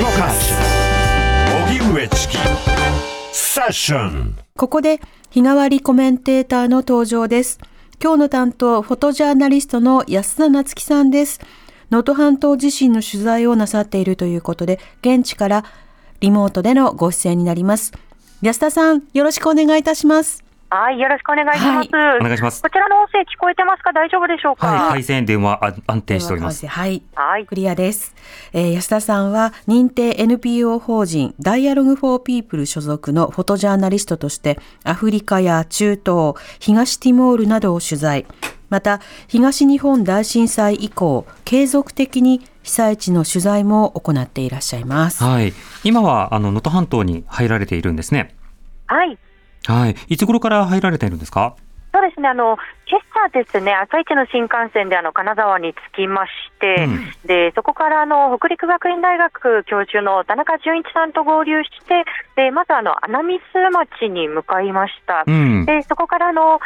動かす荻上チキセッション。ここで日替わりコメンテーターの登場です。今日の担当フォトジャーナリストの安田なつきさんです。能登半島地震の取材をなさっているということで、現地からリモートでのご出演になります。安田さん、よろしくお願いいたします。はい、よろしくお願いします。はい、お願いします。こちらの音声聞こえてますか？大丈夫でしょうか？はい、回線電話安定しております。はい、はい、クリアです。安田さんは認定 NPO 法人ダイアログフォーピープル所属のフォトジャーナリストとしてアフリカや中東、東ティモールなどを取材。また東日本大震災以降継続的に被災地の取材も行っていらっしゃいます。はい、今は能登半島に入られているんですね。はい、はい、いつ頃から入られているんですか？そうですね、今朝ですね、朝一の新幹線で金沢に着きまして、うん、でそこから北陸学院大学教授の田中純一さんと合流して、でまず穴水町に向かいました、うん、でそこから輪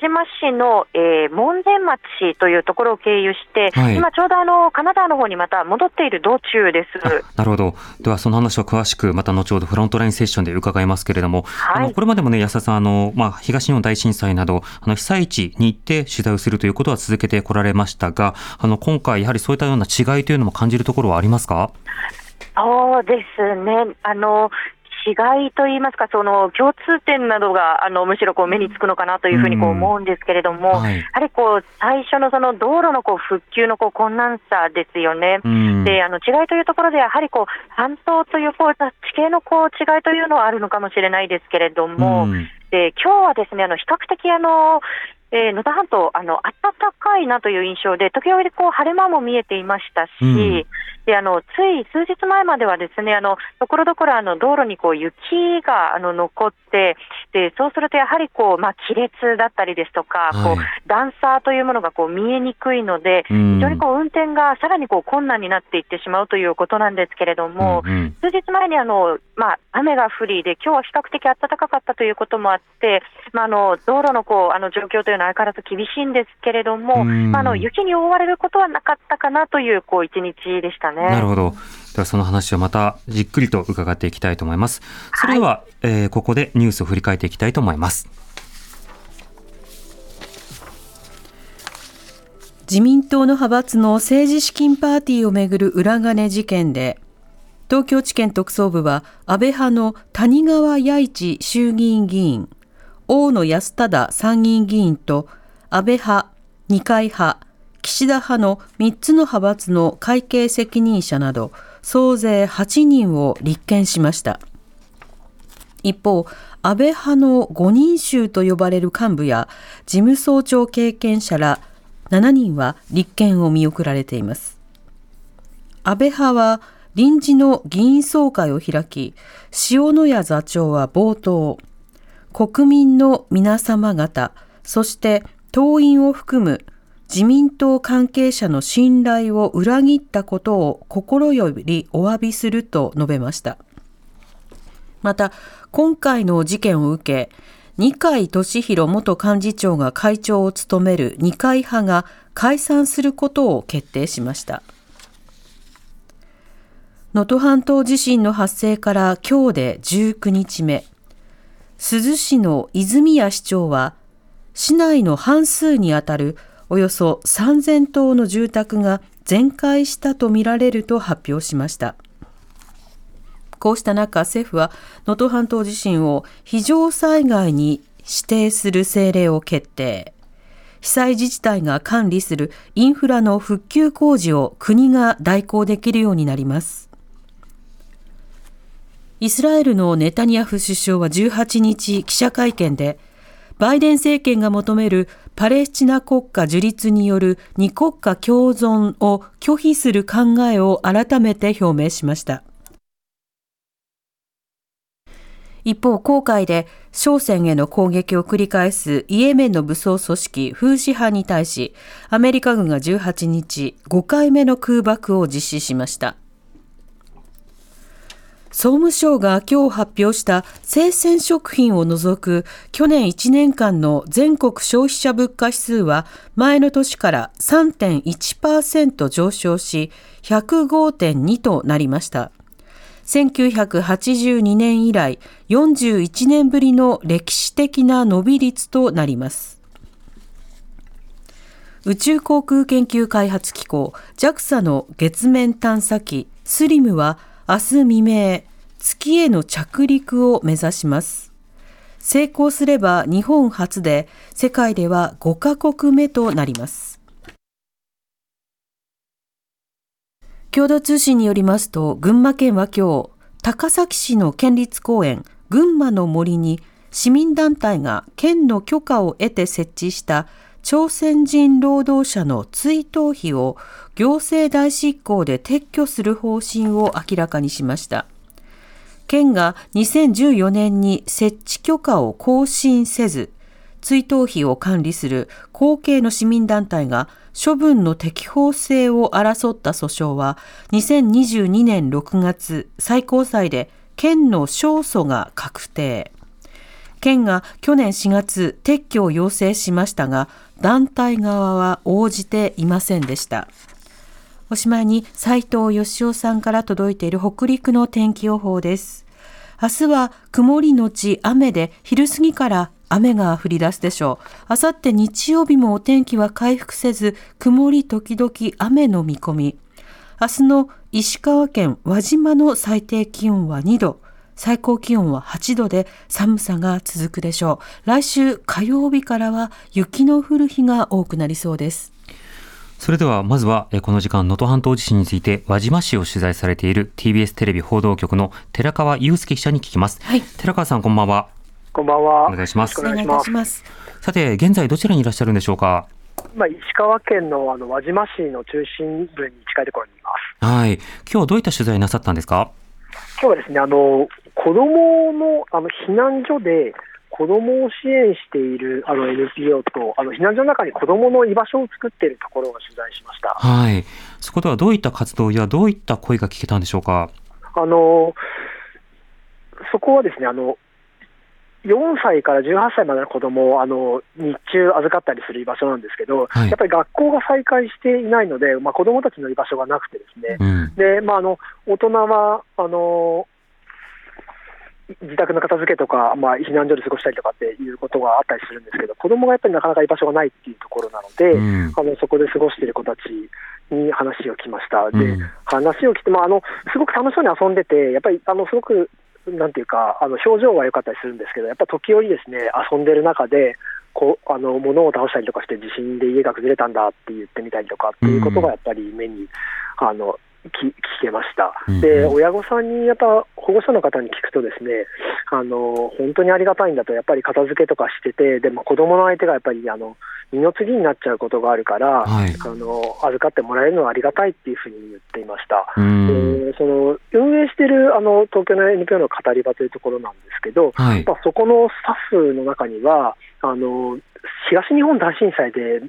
島市の、門前町というところを経由して、はい、今ちょうど金沢の方にまた戻っている道中です。なるほど。ではその話は詳しくまた後ほどフロントラインセッションで伺いますけれども、はい、これまでもね、安田さん東日本大震災など被災地に行って取材をするということは続けてこられましたが、今回やはりそういったような違いというのも感じるところはありますか？そうですね、違いといいますか、共通点などがむしろ目につくのかなというふうに思うんですけれども、はい、やはり最初の道路の復旧の困難さですよね。で違いというところでやはり半島という地形の違いというのはあるのかもしれないですけれども、で今日はですね比較的能登半島暖かいなという印象で、時折晴れ間も見えていましたし、でつい数日前まではですねところどころ道路に雪が残って、でそうするとやはり亀裂だったりですとか、はい、段差というものが見えにくいので、非常に運転がさらに困難になっていってしまうということなんですけれども、数日前に雨が降りで、今日は比較的暖かかったということもあって、道路の状況というのは相変わらず厳しいんですけれども、雪に覆われることはなかったかなという一日でしたね。なるほど。ではその話をまたじっくりと伺っていきたいと思います。それでは、はい、ここでニュースを振り返っていきたいと思います。自民党の派閥の政治資金パーティーをめぐる裏金事件で、東京地検特捜部は安倍派の谷川弥一衆議院議員、大野安忠参議院議員と安倍派、二階派、岸田派の3つの派閥の会計責任者など総勢8人を立件しました。一方、安倍派の5人衆と呼ばれる幹部や事務総長経験者ら7人は立件を見送られています。安倍派は臨時の議員総会を開き、塩谷座長は冒頭、国民の皆様方、そして党員を含む自民党関係者の信頼を裏切ったことを心よりお詫びすると述べました。また、今回の事件を受け、二階俊博元幹事長が会長を務める二階派が解散することを決定しました。能登半島地震の発生から今日で19日目。珠洲市の泉谷市長は、市内の半数にあたるおよそ3000棟の住宅が全壊したとみられると発表しました。こうした中、政府は能登半島地震を非常災害に指定する政令を決定。被災自治体が管理するインフラの復旧工事を国が代行できるようになります。イスラエルのネタニヤフ首相は18日記者会見で、バイデン政権が求めるパレスチナ国家樹立による二国家共存を拒否する考えを改めて表明しました。一方、紅海で商船への攻撃を繰り返すイエメンの武装組織フーシ派に対し、アメリカ軍が18日5回目の空爆を実施しました。総務省が今日発表した生鮮食品を除く去年1年間の全国消費者物価指数は前の年から 3.1% 上昇し 105.2 となりました。1982年以来41年ぶりの歴史的な伸び率となります。宇宙航空研究開発機構 JAXA の月面探査機スリムは明日未明、月への着陸を目指します。成功すれば日本初で、世界では5カ国目となります。共同通信によりますと、群馬県は今日、高崎市の県立公園群馬の森に市民団体が県の許可を得て設置した朝鮮人労働者の追悼碑を行政代執行で撤去する方針を明らかにしました。県が2014年に設置許可を更新せず、追悼碑を管理する後継の市民団体が処分の適法性を争った訴訟は2022年6月最高裁で県の勝訴が確定。県が去年4月撤去を要請しましたが、団体側は応じていませんでした。おしまいに斉藤義夫さんから届いている北陸の天気予報です。明日は曇りのち雨で、昼過ぎから雨が降り出すでしょう。あさって日曜日もお天気は回復せず、曇り時々雨の見込み。明日の石川県輪島の最低気温は2度、最高気温は8度で寒さが続くでしょう。来週火曜日からは雪の降る日が多くなりそうです。それではまずはこの時間、能登半島地震について輪島市を取材されている TBS テレビ報道局の寺川雄介記者に聞きます。はい、寺川さん、こんばんは。こんばんは。お願いします。さて、現在どちらにいらっしゃるんでしょうか。今、石川県の輪島市の中心部に近いところにいます。はい、今日はどういった取材なさったんですか。今日はですね、子どもの避難所で子どもを支援しているNPO と避難所の中に子どもの居場所を作っているところを取材しました。はい、そこではどういった活動やどういった声が聞けたんでしょうか。そこはですね、4歳から18歳までの子どもを日中預かったりする居場所なんですけど、はい、やっぱり学校が再開していないので、子どもたちの居場所がなくてですね、で大人は自宅の片付けとか、避難所で過ごしたりとかっていうことがあったりするんですけど、子どもがやっぱりなかなか居場所がないっていうところなので、そこで過ごしている子たちに話を聞きました。で、話を聞いて、すごく楽しそうに遊んでて、やっぱりすごくなんていうか表情は良かったりするんですけど、やっぱ時折ですね、遊んでる中で物を倒したりとかして、地震で家が崩れたんだって言ってみたりとかっていうことがやっぱり目に聞けました。で、親御さんにやっぱ保護者の方に聞くとですね、本当にありがたいんだと、やっぱり片付けとかしてて、でも子供の相手がやっぱり二の次になっちゃうことがあるから、はい、預かってもらえるのはありがたいっていうふうに言っていました。その運営している東京の NPO の語り場というところなんですけど、はい、そこのスタッフの中には東日本大震災で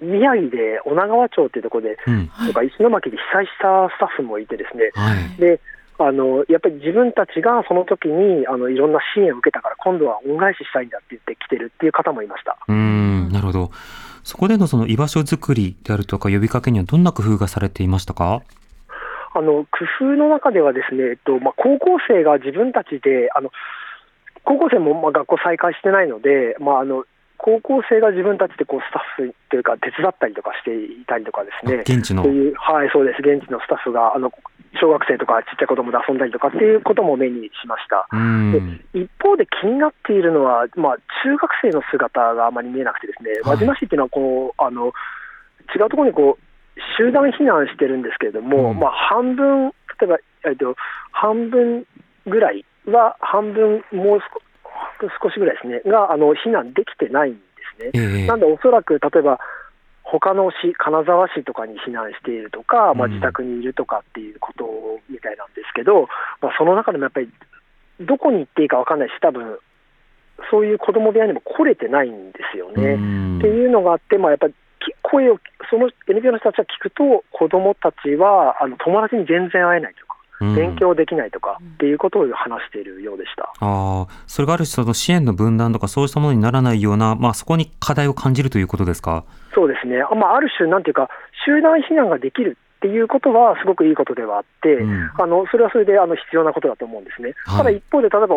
宮城で女川町というところで、とか石巻で被災したスタッフもいてですね、はい、でやっぱり自分たちがその時にいろんな支援を受けたから、今度は恩返ししたいんだって言って来てるっていう方もいました。なるほど。そこでのその居場所作りであるとか呼びかけにはどんな工夫がされていましたか。工夫の中ではですね、高校生が自分たちで高校生も学校再開してないので、高校生が自分たちでスタッフというか手伝ったりとかしていたりとかですね、現地の、はい、そうです、現地のスタッフが小学生とかちっちゃい子供で遊んだりとかっていうことも目にしました。で、一方で気になっているのは、中学生の姿があまり見えなくてですね、輪島市っていうのは違うところに集団避難してるんですけれども、半分、例えば半分ぐらいは、半分もう少しぐらいですねが避難できてないんですね。なのでおそらく例えば他の市、金沢市とかに避難しているとか、自宅にいるとかっていうことみたいなんですけど、その中でもやっぱりどこに行っていいか分かんないし、多分そういう子供部屋にも来れてないんですよね、っていうのがあって、やっぱり声をその NPO の人たちは聞くと、子どもたちは友達に全然会えないとか、勉強できないとかっていうことを話しているようでした。それがある種の支援の分断とかそうしたものにならないような、そこに課題を感じるということですか。そうですね、ある種なんていうか集団避難ができるっていうことはすごくいいことではあって、それはそれで必要なことだと思うんですね。ただ一方で例えば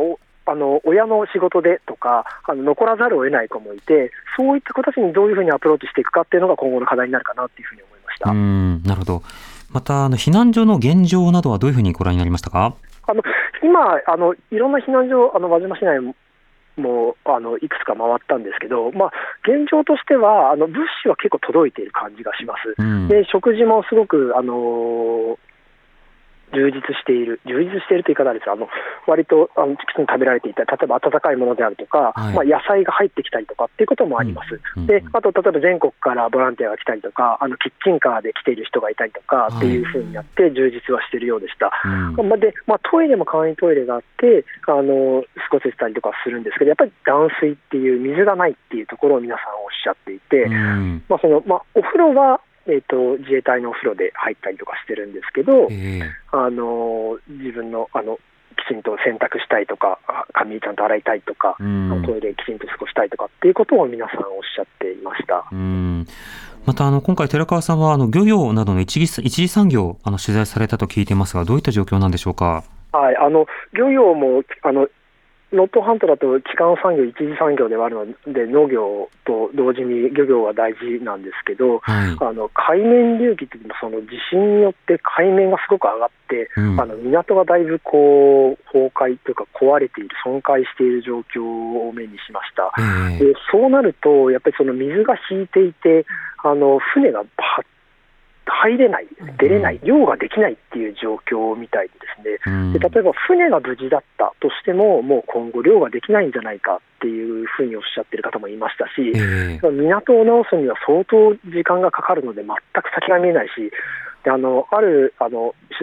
親の仕事でとか残らざるを得ない子もいて、そういった子たちにどういうふうにアプローチしていくかっていうのが今後の課題になるかなというふうに思いました。なるほど。また避難所の現状などはどういうふうにご覧になりましたか？今いろんな避難所輪島市内もいくつか回ったんですけど、現状としては物資は結構届いている感じがします、で食事もすごく充実しているという言い方はあれですが、割ときちんと食べられていたり、例えば温かいものであるとか、野菜が入ってきたりとかっていうこともあります、であと例えば全国からボランティアが来たりとか、キッチンカーで来ている人がいたりとかっていうふうになって充実はしているようでした、トイレも簡易トイレがあって過ごせたりとかするんですけど、やっぱり断水っていう水がないっていうところを皆さんおっしゃっていて、お風呂は自衛隊のお風呂で入ったりとかしてるんですけど、自分のきちんと洗濯したいとか髪ちゃんと洗いたいとか、トイレきちんと過ごしたいとかっていうことを皆さんおっしゃっていました。また今回寺川さんは漁業などの一次産業を取材されたと聞いてますが、どういった状況なんでしょうか？はい、漁業も能登半島だと基幹産業、一次産業ではあるので農業と同時に漁業は大事なんですけど、海面隆起ってその地震によって海面がすごく上がって、港がだいぶ崩壊というか壊れている、損壊している状況を目にしました、でそうなるとやっぱりその水が引いていて船が入れない、出れない、漁ができないっていう状況みたいですね、で例えば船が無事だったとしても、もう今後漁ができないんじゃないかっていうふうにおっしゃってる方もいましたし、港を直すには相当時間がかかるので全く先が見えないし、で取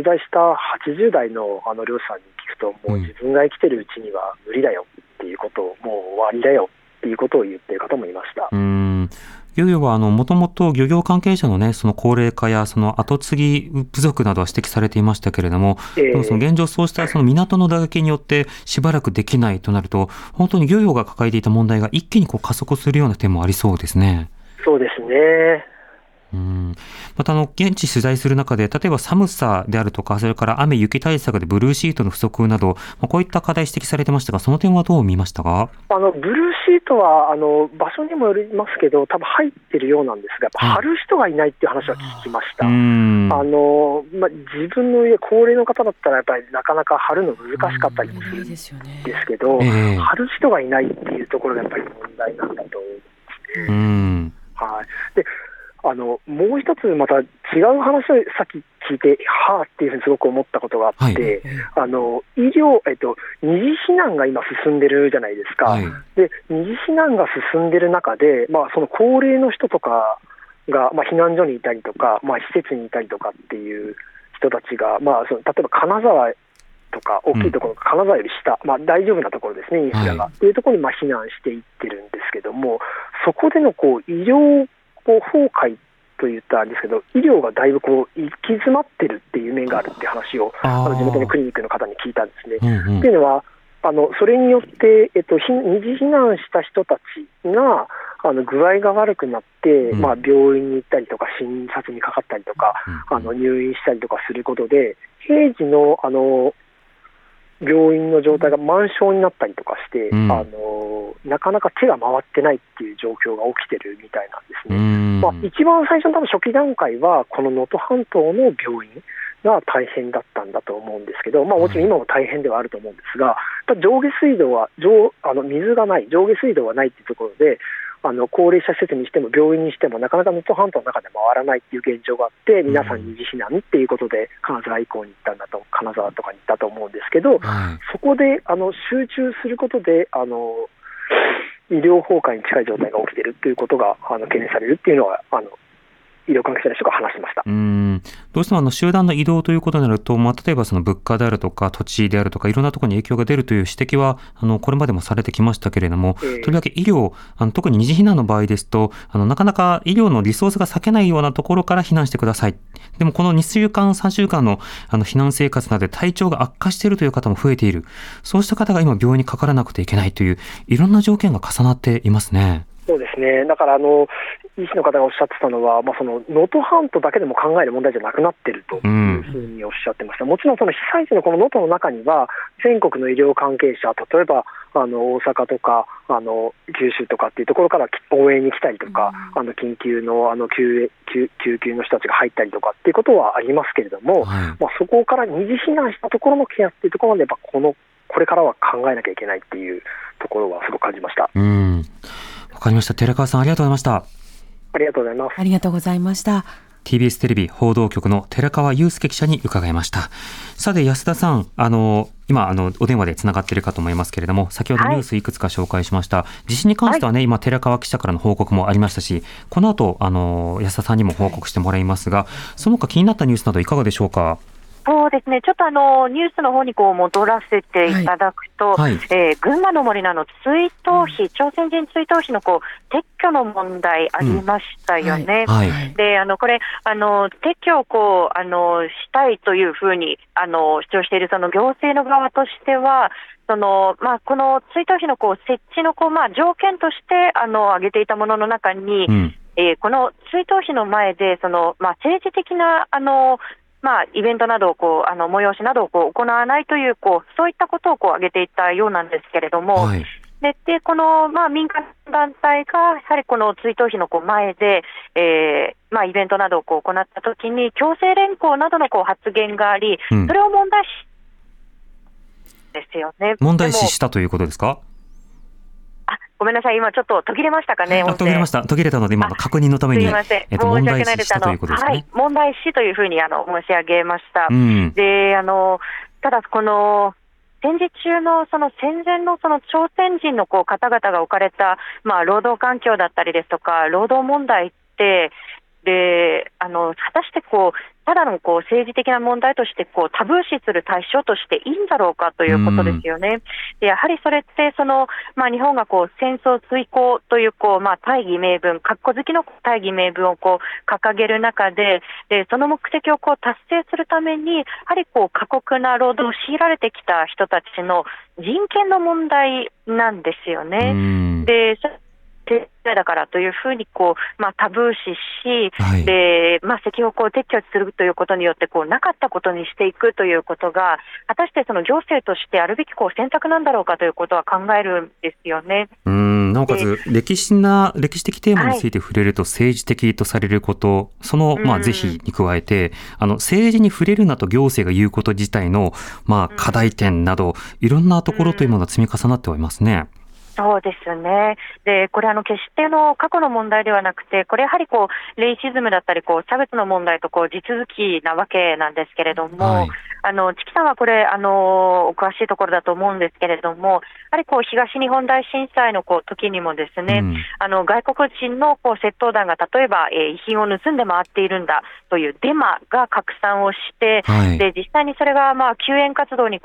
材した80代の漁師さんに聞くと、もう自分が生きてるうちには無理だよっていうことを、もう終わりだよっていうことを言ってる方もいました。漁業はもともと漁業関係者のね、その高齢化やその後継ぎ不足などは指摘されていましたけれども、その現状そうしたその港の打撃によってしばらくできないとなると、本当に漁業が抱えていた問題が一気に加速するような点もありそうですね。そうですね。また現地取材する中で、例えば寒さであるとか、それから雨雪対策でブルーシートの不足など、こういった課題指摘されてましたが、その点はどう見ましたか？ブルーシートは場所にもよりますけど、多分入ってるようなんですが、やっぱ貼る人がいないっていう話は聞きました。自分の家高齢の方だったらやっぱりなかなか貼るの難しかったりもするんですけど、貼る人がいないっていうところがやっぱり問題なんだと思うんですね。でもう一つまた違う話をさっき聞いてはぁっていうふうにすごく思ったことがあって、二次避難が今進んでるじゃないですか、で二次避難が進んでる中で、その高齢の人とかが、避難所にいたりとか、施設にいたりとかっていう人たちが、その例えば金沢とか大きいところ、金沢より下、大丈夫なところですね、インフラが、っていうところに避難していってるんですけども、そこでの医療崩壊と言ったんですけど、医療がだいぶ行き詰まってるっていう面があるって話を地元のクリニックの方に聞いたんですね。っていうのはそれによって、二次避難した人たちが具合が悪くなって、病院に行ったりとか診察にかかったりとか、入院したりとかすることで平時の病院の状態が満床になったりとかして、なかなか手が回ってないっていう状況が起きてるみたいなんですね。一番最初の多分初期段階はこの能登半島の病院が大変だったんだと思うんですけど、もちろん今も大変ではあると思うんですが、上下水道は水がない、上下水道はないっていうところで、高齢者施設にしても病院にしてもなかなか能登半島の中で回らないっていう現状があって、皆さん二次避難っていうことで金沢以降に行ったんだと、金沢とかに行ったと思うんですけど、そこで集中することで医療崩壊に近い状態が起きているということが懸念されるっていうのは医療関係者の人が話しました。どうしても集団の移動ということになると、例えばその物価であるとか土地であるとかいろんなところに影響が出るという指摘はこれまでもされてきましたけれども、とりわけ医療特に二次避難の場合ですとなかなか医療のリソースが割けないようなところから避難してください。でもこの2週間3週間の避難生活などで体調が悪化しているという方も増えている。そうした方が今病院にかからなくていけないといういろんな条件が重なっていますね。そうですね。だから医師の方がおっしゃってたのは、まあ、その能登半島だけでも考える問題じゃなくなっているというふうにおっしゃってました。もちろんその被災地のこの能登の中には全国の医療関係者、例えば大阪とか九州とかっていうところから応援に来たりとか、緊急の救急の人たちが入ったりとかっていうことはありますけれども、はい、まあ、そこから二次避難したところのケアっていうところまで、やっぱこれからは考えなきゃいけないっていうところはすごく感じました。わかりました。寺川さん、ありがとうございました。ありがとうございます。ありがとうございました。 TBS テレビ報道局の寺川雄介記者に伺いました。さて安田さん、今お電話でつながっているかと思いますけれども、先ほどニュースいくつか紹介しました、はい、地震に関してはね、今寺川記者からの報告もありましたし、この後安田さんにも報告してもらいますが、その他気になったニュースなどいかがでしょうか。そうですね、ちょっとニュースの方に戻らせていただくと、はいはい、群馬の森の追悼碑、朝鮮人追悼碑の撤去の問題ありましたよね、はいはい、でこれ撤去をしたいというふうに主張しているその行政の側としては、まあ、この追悼碑の設置のまあ、条件として挙げていたものの中に、この追悼碑の前でまあ、政治的なまあ、イベントなどを催しなどを行わないという、そういったことを挙げていたようなんですけれども、はい、でこの、まあ、民間団体がやはりこの追悼碑の前で、まあ、イベントなどを行ったときに強制連行などの発言があり、それを問題視ですよね。問題視したということですか。ごめんなさい、今ちょっと途切れましたかね。途切れたので、今の確認のために問題視したということですね。はい、問題視というふうに申し上げました、でただこの戦時中のその戦前のその朝鮮人の方々が置かれた、まあ、労働環境だったりですとか労働問題ってで果たしてただの政治的な問題としてタブー視する対象としていいんだろうかということですよね。でやはりそれってまあ、日本が戦争追行という、まあ、大義名分、かっこ好きの大義名分を掲げる中で、その目的を達成するためにやはり過酷な労働を強いられてきた人たちの人権の問題なんですよね。でだからというふうにまあ、タブー視し、はい、でまあ、石碑を撤去するということによってなかったことにしていくということが果たしてその行政としてあるべき選択なんだろうかということは考えるんですよね。なおかつ歴史的テーマについて触れると政治的とされること、はい、そのまあ是非に加えて政治に触れるなと行政が言うこと自体のまあ課題点などいろんなところというものが積み重なってはいますね。そうですね。でこれ決して過去の問題ではなくて、これやはりレイシズムだったり差別の問題と地続きなわけなんですけれども、はい、チキさんはこれお詳しいところだと思うんですけれども、やはり東日本大震災の時にもですね、外国人の窃盗団が例えば、遺品を盗んで回っているんだというデマが拡散をして、はい、で実際にそれが、まあ、救援活動に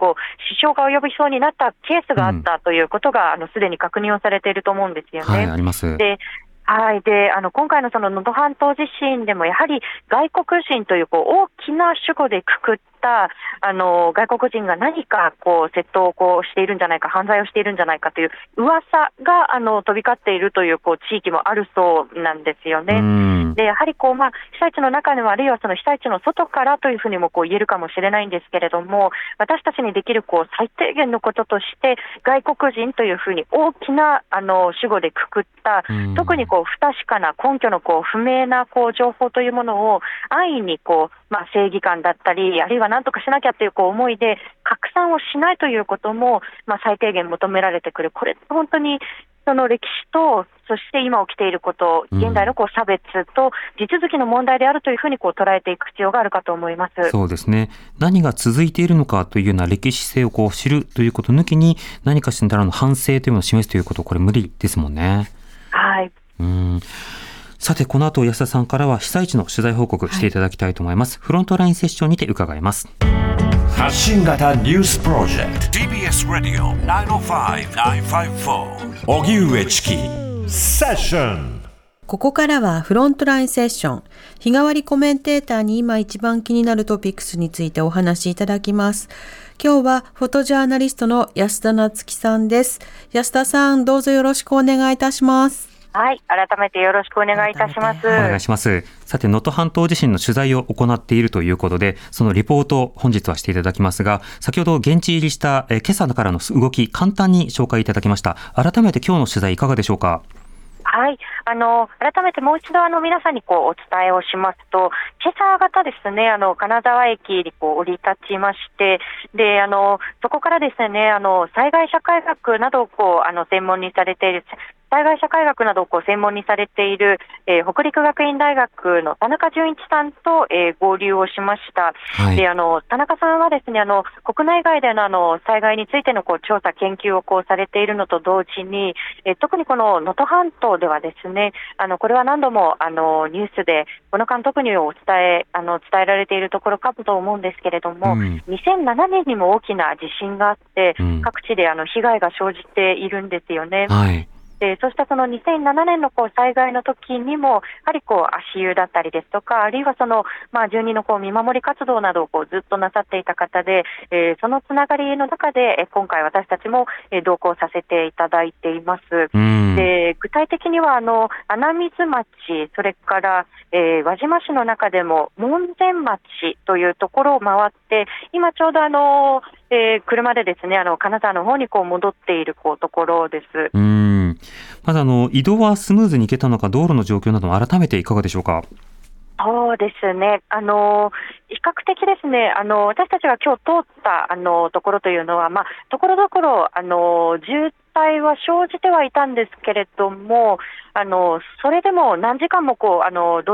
支障が及びそうになったケースがあったということがすでに確認をされていると思うんですよね。はい、あります。で、はい、で今回のその能登半島地震でもやはり外国人という大きな主語でくくった外国人が何か窃盗をしているんじゃないか、犯罪をしているんじゃないかという噂が飛び交っているという地域もあるそうなんですよね。でやはりまあ、被災地の中でもあるいはその被災地の外からというふうにも言えるかもしれないんですけれども、私たちにできる最低限のこととして外国人というふうに大きな主語でくくった、特に不確かな根拠の不明な情報というものを安易にまあ、正義感だったりあるいは何とかしなきゃという思いで拡散をしないということも、まあ、最低限求められてくる。これ本当にその歴史とそして今起きていること、現代の差別と地続きの問題であるというふうに捉えていく必要があるかと思います。そうですね。何が続いているのかというような歴史性を知るということ抜きに、何かしらの反省というのを示すということ、これ無理ですもんね。はい。さてこの後安田さんからは被災地の取材報告していただきたいと思います。はい、フロントラインセッションにて伺います。発信型ニュースプロジェクト TBS ラディオ 905-954 おぎうえちきセッション。ここからはフロントラインセッション、日替わりコメンテーターに今一番気になるトピックスについてお話しいただきます。今日はフォトジャーナリストの安田なつきさんです。安田さん、どうぞよろしくお願いいたします。はい、改めてよろしくお願いいたします。お願いします。さて、能登半島地震の取材を行っているということで、そのリポートを本日はしていただきますが、先ほど現地入りした今朝からの動き、簡単に紹介いただきました。改めて今日の取材いかがでしょうか。はい、改めてもう一度皆さんにお伝えをしますと、今朝方ですね、金沢駅に降り立ちまして、でそこからですね、災害社会学などを専門にされている災害社会学などを専門にされている、北陸学院大学の田中純一さんと、合流をしました。はい、で田中さんはですね、国内外での、災害についての調査研究をされているのと同時に、特にこの能登半島ではですね、これは何度もニュースでこの間特に伝えられているところかと思うんですけれども、2007年にも大きな地震があって、各地で被害が生じているんですよね。はい、そうしたその2007年の災害の時にも、やはり足湯だったりですとか、あるいはその、住人の見守り活動などをずっとなさっていた方で、そのつながりの中で今回私たちも同行させていただいています。で、具体的には穴水町、それから、輪島市の中でも門前町というところを回って、今ちょうど車でですね、金沢の方に戻っているところです。まず移動はスムーズに行けたのか、道路の状況なども改めていかがでしょうか。そうですね、比較的ですね、私たちが今日通ったところというのは、ところどころ渋滞は生じてはいたんですけれども、それでも何時間も道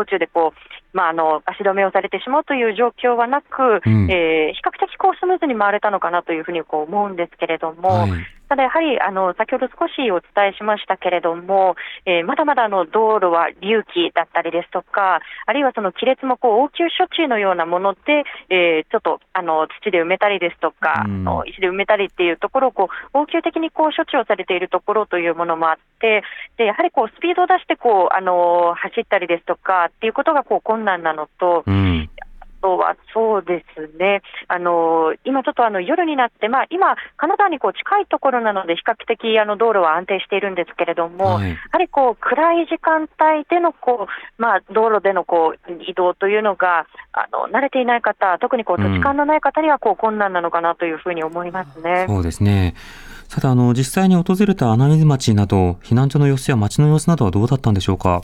中で足止めをされてしまうという状況はなく、比較的スムーズに回れたのかなというふうに思うんですけれども、はい、ただやはり先ほど少しお伝えしましたけれども、まだまだ道路は隆起だったりですとか、あるいはその亀裂も応急処置のようなもので、ちょっと土で埋めたりですとか、石で埋めたりっていうところを応急的に処置をされているところというものもあって、でやはりスピードを出して走ったりですとかっていうことが困難なのと、あとはそうですね、今ちょっと夜になって、今金沢に近いところなので比較的道路は安定しているんですけれども、はい、やはり暗い時間帯での道路での移動というのが慣れていない方、特に土地勘のない方には困難なのかなというふうに思いますね。そうですね。さて実際に訪れた穴水町など避難所の様子や町の様子などはどうだったんでしょうか。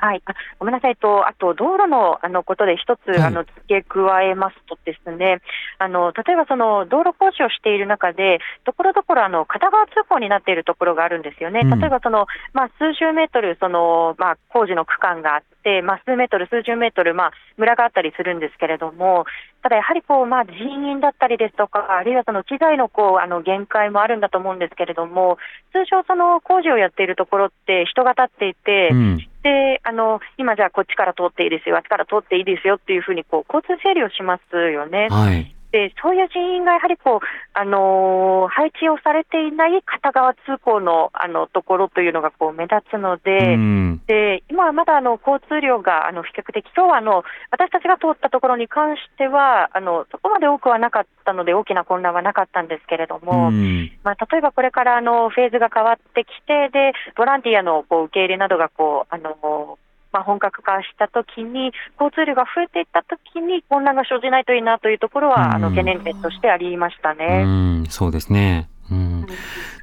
はい、ごめんなさいと、あと道路のことで一つ付け加えますとですね、例えばその道路工事をしている中で、ところどころ片側通行になっているところがあるんですよね。例えばその、数十メートルその、工事の区間があって、数メートル数十メートル、村があったりするんですけれども、ただやはり人員だったりですとか、あるいはその機材の限界もあるんだと思うんですけれども、通常その工事をやっているところって人が立っていて、で今じゃあこっちから通っていいですよ、あっちから通っていいですよっていうふうに交通整理をしますよね。はい、でそういう人員がやはり配置をされていない片側通行のところというのが目立つので、で今はまだ交通量が比較的今日は私たちが通ったところに関してはそこまで多くはなかったので大きな混乱はなかったんですけれども、例えばこれからフェーズが変わってきて、でボランティアの受け入れなどが本格化したときに交通量が増えていったときに混乱が生じないといいなというところは懸念点としてありましたね。そうですね。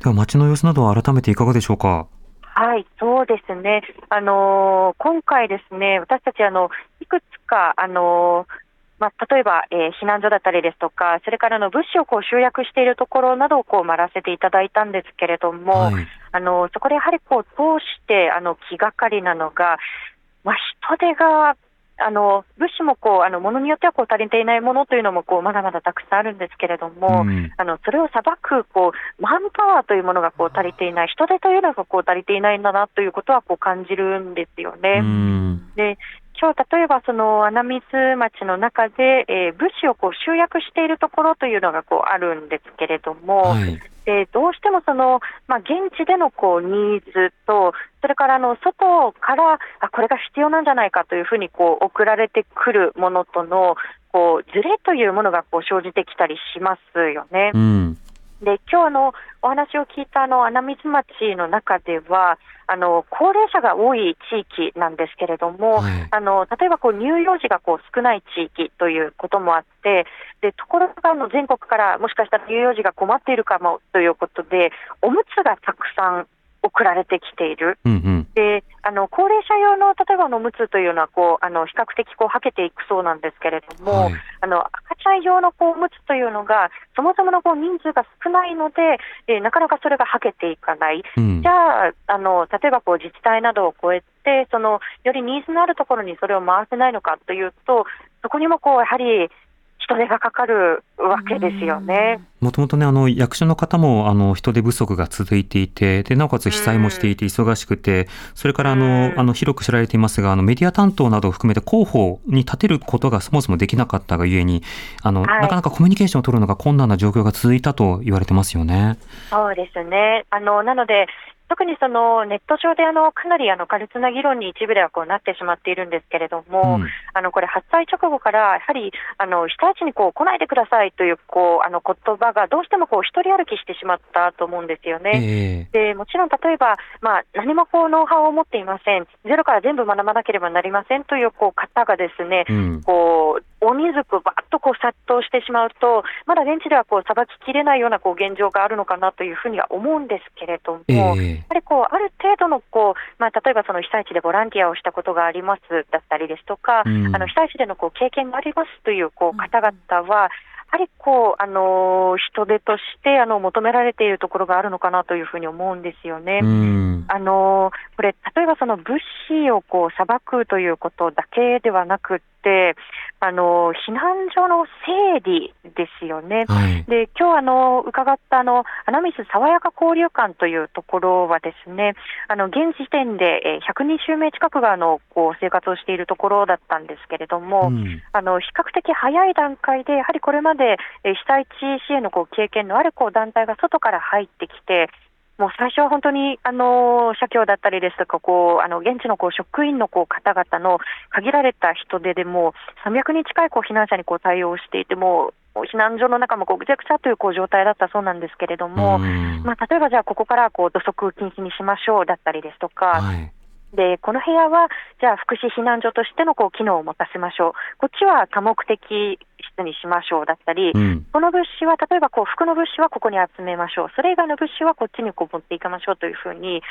では街の様子などは改めていかがでしょうか。はい、そうですね。今回ですね、私たちいくつか例えば、避難所だったりですとか、それから物資を集約しているところなどを回らせていただいたんですけれども、はい、そこでやはり通して気がかりなのが、人手が物資もものによっては足りていないものというのもまだまだたくさんあるんですけれども、それを裁くマンパワーというものが足りていない、人手というのが足りていないんだなということは感じるんですよね。で今日例えばその穴水町の中で、物資を集約しているところというのがあるんですけれども、はい、どうしてもその、現地でのニーズと、それから外からこれが必要なんじゃないかというふうに送られてくるものとのズレというものが生じてきたりしますよね。で今日のお話を聞いた穴水町の中では高齢者が多い地域なんですけれども、はい、例えば乳幼児が少ない地域ということもあって、でところが全国からもしかしたら乳幼児が困っているかもということでおむつがたくさん送られてきている、うんうん、で高齢者用の例えばおむつというのは比較的はけていくそうなんですけれども、はい、赤ちゃん用のおむつというのがそもそもの人数が少ないので、なかなかそれがはけていかない、うん、じゃあ、例えば自治体などを超えてよりニーズのあるところにそれを回せないのかというと、そこにもやはり人手がかかるわけですよね。もともとね役所の方も人手不足が続いていて、でなおかつ被災もしていて忙しくて、それから広く知られていますがメディア担当などを含めて広報に立てることがそもそもできなかったがゆえにはい、なかなかコミュニケーションを取るのが困難な状況が続いたと言われてますよね。そうですね。なので特にネット上でかなり過熱な議論に一部ではなってしまっているんですけれども、うん、これ発災直後からやはり被災地に来ないでくださいという言葉がどうしても一人歩きしてしまったと思うんですよね、でもちろん例えば、何もノウハウを持っていません、ゼロから全部学ばなければなりませんという方がですね、うん、大人数バッと殺到してしまうとまだ現地ではさばききれないような現状があるのかなというふうには思うんですけれども、やはりある程度の例えば被災地でボランティアをしたことがありますだったりですとか、うん、被災地での経験がありますという方々はやはり人手として求められているところがあるのかなというふうに思うんですよね、うん、これ例えば物資をさばくということだけではなくて避難所の整理ですよね、はい、で今日伺った穴水爽やか交流館というところはですね現時点で120名近くが生活をしているところだったんですけれども、うん、比較的早い段階でやはりこれまで被災地支援の経験のある団体が外から入ってきて、もう最初は本当に社協だったりですとか現地の職員の方々の限られた人手でもう300人近い避難者に対応していて、もう避難所の中もぐちゃぐちゃという状態だったそうなんですけれども、例えばじゃあここから土足禁止にしましょうだったりですとか、はい、でこの部屋はじゃあ福祉避難所としての機能を持たせましょう、こっちは多目的室にしましょうだったり、うん、この物資は例えば服の物資はここに集めましょう、それ以外の物資はこっちに持っていきましょうというふうに、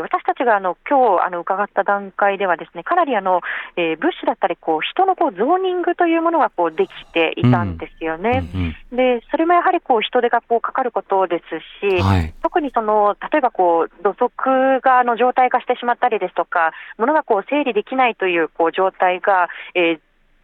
私たちが今日伺った段階ではですね、かなり物資だったり人のゾーニングというものができていたんですよね、うんうんうん、でそれもやはり人手がかかることですし、はい、特に例えば土足が状態化してしまったりですとか物が整理できないという状態が、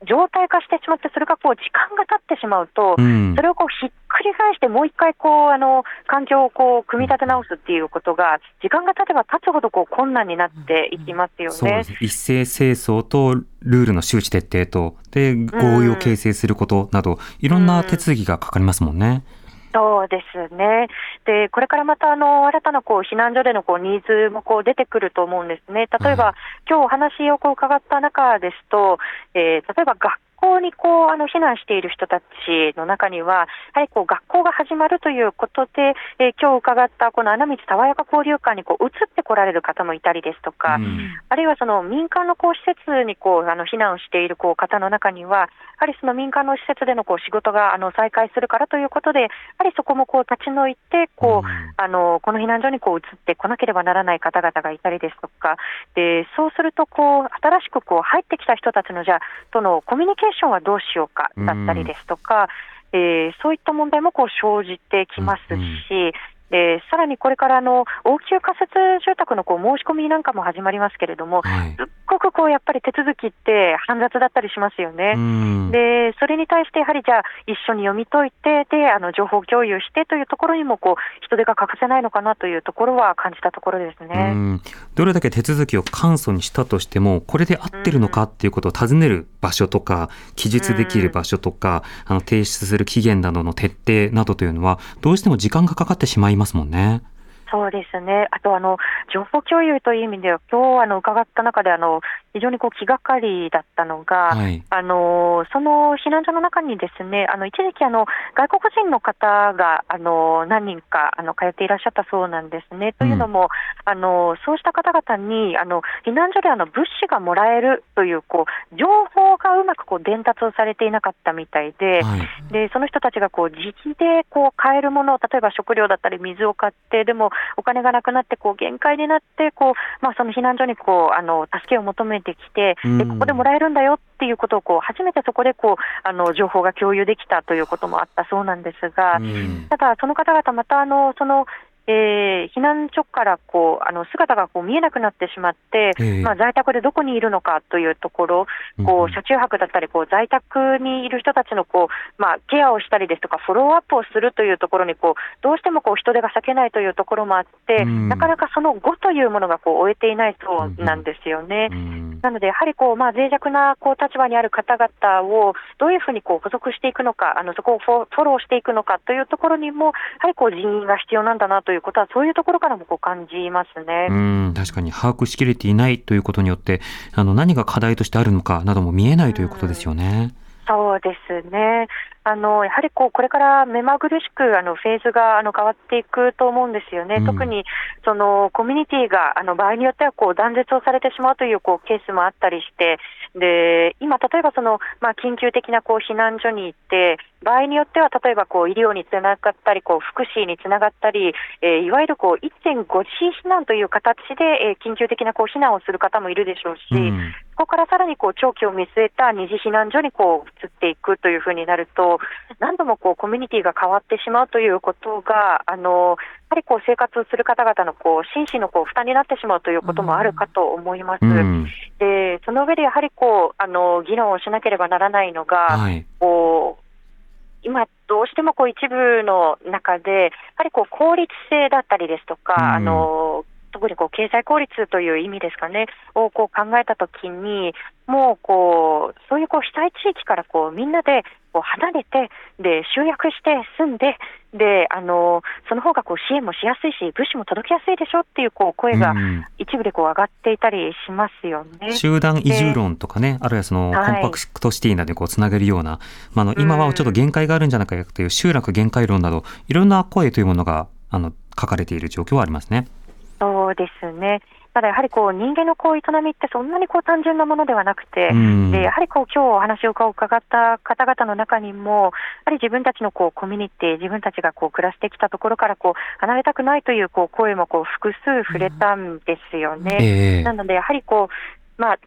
状態化してしまって、それが時間が経ってしまうと、うん、それをひっくり返してもう一回環境を組み立て直すっていうことが時間が経てば経つほど困難になっていきますよね。そうですね。一斉清掃とルールの周知徹底とで合意を形成することなど、うん、いろんな手続きがかかりますもんね。そうですね。でこれからまた新たな避難所でのニーズも出てくると思うんですね。例えば今日お話を伺った中ですと、例えば学校に避難している人たちの中にはやはり学校が始まるということで、今日伺った穴水爽やか交流館に移ってこられる方もいたりですとか、うん、あるいは民間の施設に避難をしている方の中にはやはり民間の施設での仕事が再開するからということで、やはりそこも立ち退いてこの避難所に移ってこなければならない方々がいたりですとか、でそうすると新しく入ってきた人たちのじゃあとのコミュニケーションはどうしようかだったりですとか、そういった問題も生じてきますし、さらにこれから応急仮設住宅の申し込みなんかも始まりますけれども、はい、すっごくやっぱり手続きって煩雑だったりしますよね。でそれに対してやはりじゃあ一緒に読み解いてで情報共有してというところにも人手が欠かせないのかなというところは感じたところですね。どれだけ手続きを簡素にしたとしてもこれで合ってるのかっていうことを尋ねる場所とか記述できる場所とか提出する期限などの徹底などというのはどうしても時間がかかってしまいますもんね。そうですね。あと情報共有という意味では今日伺った中で非非常にこう気がかりだったのが、はい、その避難所の中にですね、一時期外国人の方が何人か通っていらっしゃったそうなんですね、うん、というのもそうした方々に避難所で物資がもらえるという、こう情報がうまくこう伝達をされていなかったみたいで、はい、でその人たちがこう自費でこう買えるものを、例えば食料だったり水を買って、でもお金がなくなってこう限界になってこう、その避難所にこう助けを求めてきて、でここでもらえるんだよっていうことをこう初めてそこでこう情報が共有できたということもあったそうなんですが、ただその方々またその避難所からこう姿がこう見えなくなってしまって、在宅でどこにいるのかというところ、こう車中泊だったりこう在宅にいる人たちのこう、ケアをしたりですとかフォローアップをするというところにこうどうしてもこう人手が割けないというところもあって、なかなかその後というものがこう終えていないそうなんですよね、なのでやはりこう、脆弱なこう立場にある方々をどういうふうにこう補足していくのか、そこをフォローしていくのかというところにもやはりこう人員が必要なんだなということは、そういうところからもこう感じますね。確かに把握しきれていないということによって、何が課題としてあるのかなども見えないということですよね。そうですね。やはりこうこれから目まぐるしくフェーズが変わっていくと思うんですよね、特にそのコミュニティが場合によってはこう断絶をされてしまうという、こうケースもあったりして、で今例えばその、緊急的なこう避難所に行って、場合によっては例えばこう医療につながったりこう福祉につながったり、いわゆるこう 1.5 次避難という形で、緊急的なこう避難をする方もいるでしょうし、そこからさらにこう長期を見据えた二次避難所にこう移っていくというふうになると、何度もこうコミュニティが変わってしまうということが、やはりこう生活する方々のこう心身のこう負担になってしまうということもあるかと思います、でその上でやはりこう議論をしなければならないのが、こう今どうしてもこう一部の中でやはりこう効率性だったりですとか、特にこう経済効率という意味ですかねをこう考えたときに、もうこうそういうこう被災地域からこうみんなでこう離れて、で集約して住んで、でその方がこう支援もしやすいし物資も届きやすいでしょっていう、こう声が一部でこう上がっていたりしますよね。集団移住論とかね、あるいはそのコンパクトシティなどでこうつなげるような、今はちょっと限界があるんじゃないかという集落限界論など、いろんな声というものが書かれている状況はありますね。そうですね。ただやはりこう人間のこう営みってそんなにこう単純なものではなくて、でやはりこう今日お話を伺った方々の中にも、やはり自分たちのこうコミュニティ、自分たちがこう暮らしてきたところからこう離れたくないという、こう声もこう複数触れたんですよね、なのでやはりこう、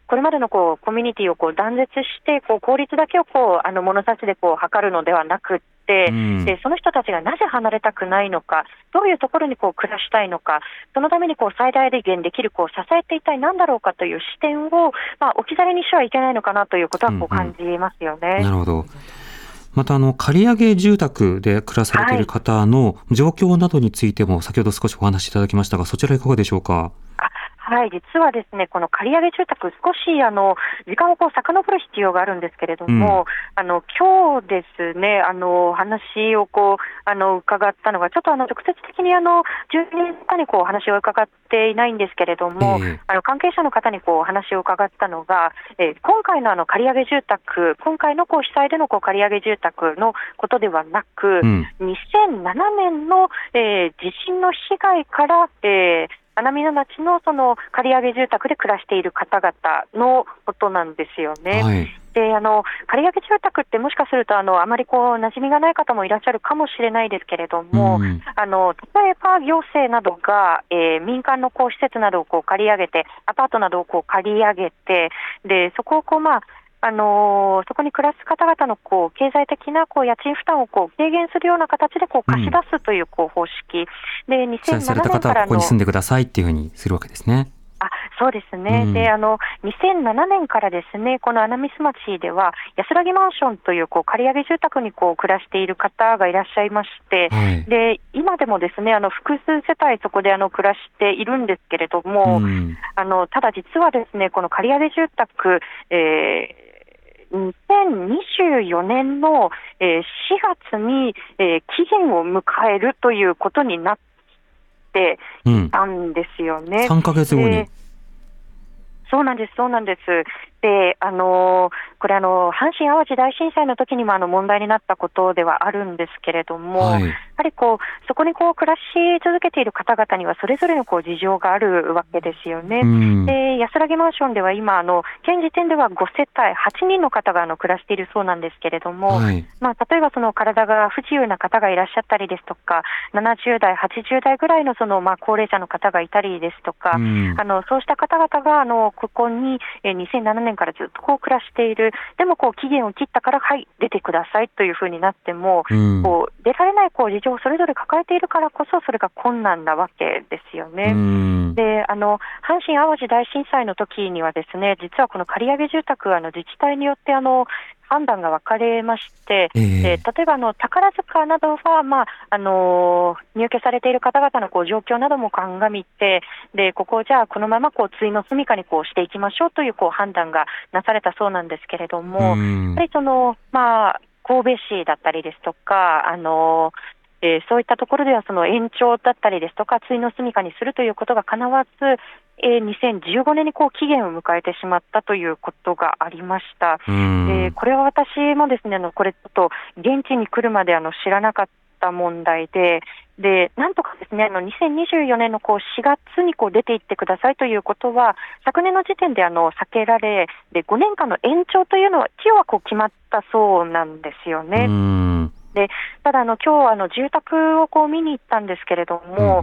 これまでのこうコミュニティをこう断絶してこう効率だけをこう物差しでこう測るのではなくて、でその人たちがなぜ離れたくないのか、どういうところにこう暮らしたいのか、そのためにこう最大で限できるこう支えて一体何だろうかという視点を、置き去りにしてはいけないのかなということはこう感じますよね、なるほど。また借上住宅で暮らされている方の状況などについても先ほど少しお話しいただきましたが、そちらいかがでしょうか。はい、実はですね、この借上住宅、少し時間をこう遡る必要があるんですけれども、今日ですね、話をこう伺ったのが、ちょっと直接的に住民の方にこうお話を伺っていないんですけれども、関係者の方にこうお話を伺ったのが、今回の借上住宅、今回のこう被災でのこう借上住宅のことではなく、2007年の、地震の被害から、穴水町のその借上住宅で暮らしている方々のことなんですよね。で借上住宅ってもしかするとあまりこう馴染みがない方もいらっしゃるかもしれないですけれども、例えば行政などが、民間のこう施設などをこう借り上げて、アパートなどをこう借り上げて、でそこをこうそこに暮らす方々のこう経済的なこう家賃負担をこう軽減するような形でこう貸し出すという、こう方式で、2007年からのされた方はここに住んでくださいっていうふうにするわけですね。そうですね、で2007年からですね、この穴水町では安らぎマンションという、こう借上住宅にこう暮らしている方がいらっしゃいまして、で今でもですね複数世帯そこで暮らしているんですけれども、ただ実はですね、この借上住宅、2024年の4月に期限を迎えるということになっていたんですよね。3ヶ月後に、そうなんです。で、これ阪神淡路大震災の時にも問題になったことではあるんですけれども、はい、やはりそこに暮らし続けている方々にはそれぞれの事情があるわけですよね。で、安らぎマンションでは今現時点では5世帯8人の方が暮らしているそうなんですけれども、はい、例えば体が不自由な方がいらっしゃったりですとか、70代80代ぐらいの高齢者の方がいたりですとか、そうした方々がここに2007年からずっと暮らしている。でも期限を切ったから、はい、出てくださいというふうになっても、出られない事情をそれぞれ抱えているからこそ、それが困難なわけですよね。で、阪神淡路大震災の時にはですね、実はこの借り上げ住宅は自治体によって判断が分かれまして、例えば宝塚などは、入居されている方々の状況なども鑑みて、で、ここをじゃあこのままついの住みかにしていきましょうという判断がなされたそうなんですけれども、やはり神戸市だったりですとか、そういったところでは延長だったりですとか、ついの住みかにするということがかなわず、2015年に期限を迎えてしまったということがありました。これは私もですね、これちょっと現地に来るまで知らなかった問題で、なんとかですね、2024年の4月に出ていってくださいということは昨年の時点で避けられ、で、5年間の延長というのは今日は決まったそうなんですよね。で、ただ今日住宅を見に行ったんですけれども、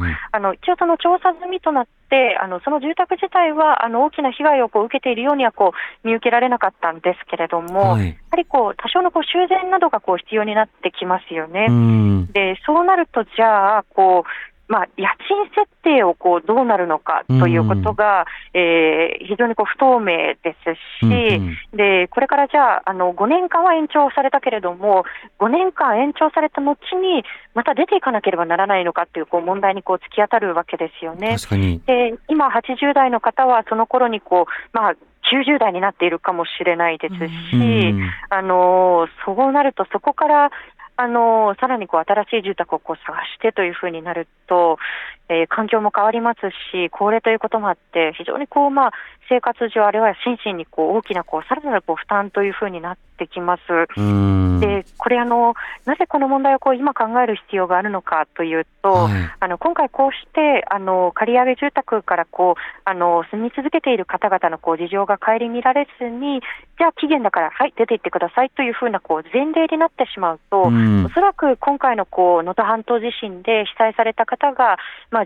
一応調査済みとなってその住宅自体は大きな被害を受けているようには見受けられなかったんですけれども、はい、やはり多少の修繕などが必要になってきますよね。で、そうなるとじゃあ家賃設定をどうなるのかということが、非常に不透明ですし、で、これからじゃあ、5年間は延長されたけれども、5年間延長された後にまた出ていかなければならないのかという、問題に突き当たるわけですよね。確かに。で、今80代の方はその頃に90代になっているかもしれないですし、そうなるとそこからさらに新しい住宅を探してというふうになると、環境も変わりますし、高齢ということもあって非常に生活上あるいは心身に大きなさらなる負担というふうになってきます。で、これなぜこの問題を今考える必要があるのかというと、はい、今回こうして借り上げ住宅から住み続けている方々の事情が顧みられずに、じゃあ期限だからはい出て行ってくださいというふうな前例になってしまうと、おそらく今回の能登半島地震で被災された方が、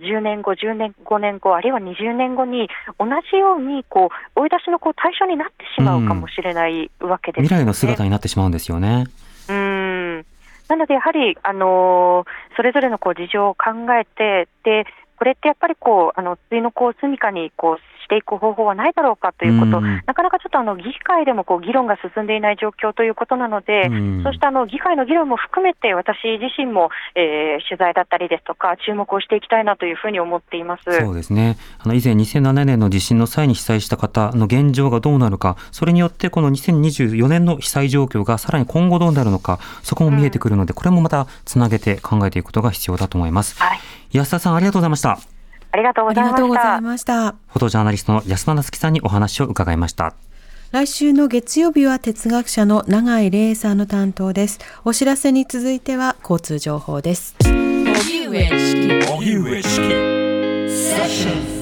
10年後、15年後、あるいは20年後に同じように追い出しの対象になってしまうかもしれないわけですね。未来の姿になってしまうんですよね。なのでやはり、それぞれの事情を考えて、で、これってやっぱりついの住みかにしていく方法はないだろうかということ、なかなかちょっと議会でも議論が進んでいない状況ということなので、そうした議会の議論も含めて私自身も、取材だったりですとか注目をしていきたいなというふうに思っています。そうですね。以前2007年の地震の際に被災した方の現状がどうなるか、それによってこの2024年の被災状況がさらに今後どうなるのか、そこも見えてくるので、これもまたつなげて考えていくことが必要だと思います。はい、安田さん、ありがとうございました。ありがとうございました。フォトジャーナリストの安田なつきさんにお話を伺いました。来週の月曜日は哲学者の永井玲さんの担当です。お知らせに続いては交通情報です。荻上チキ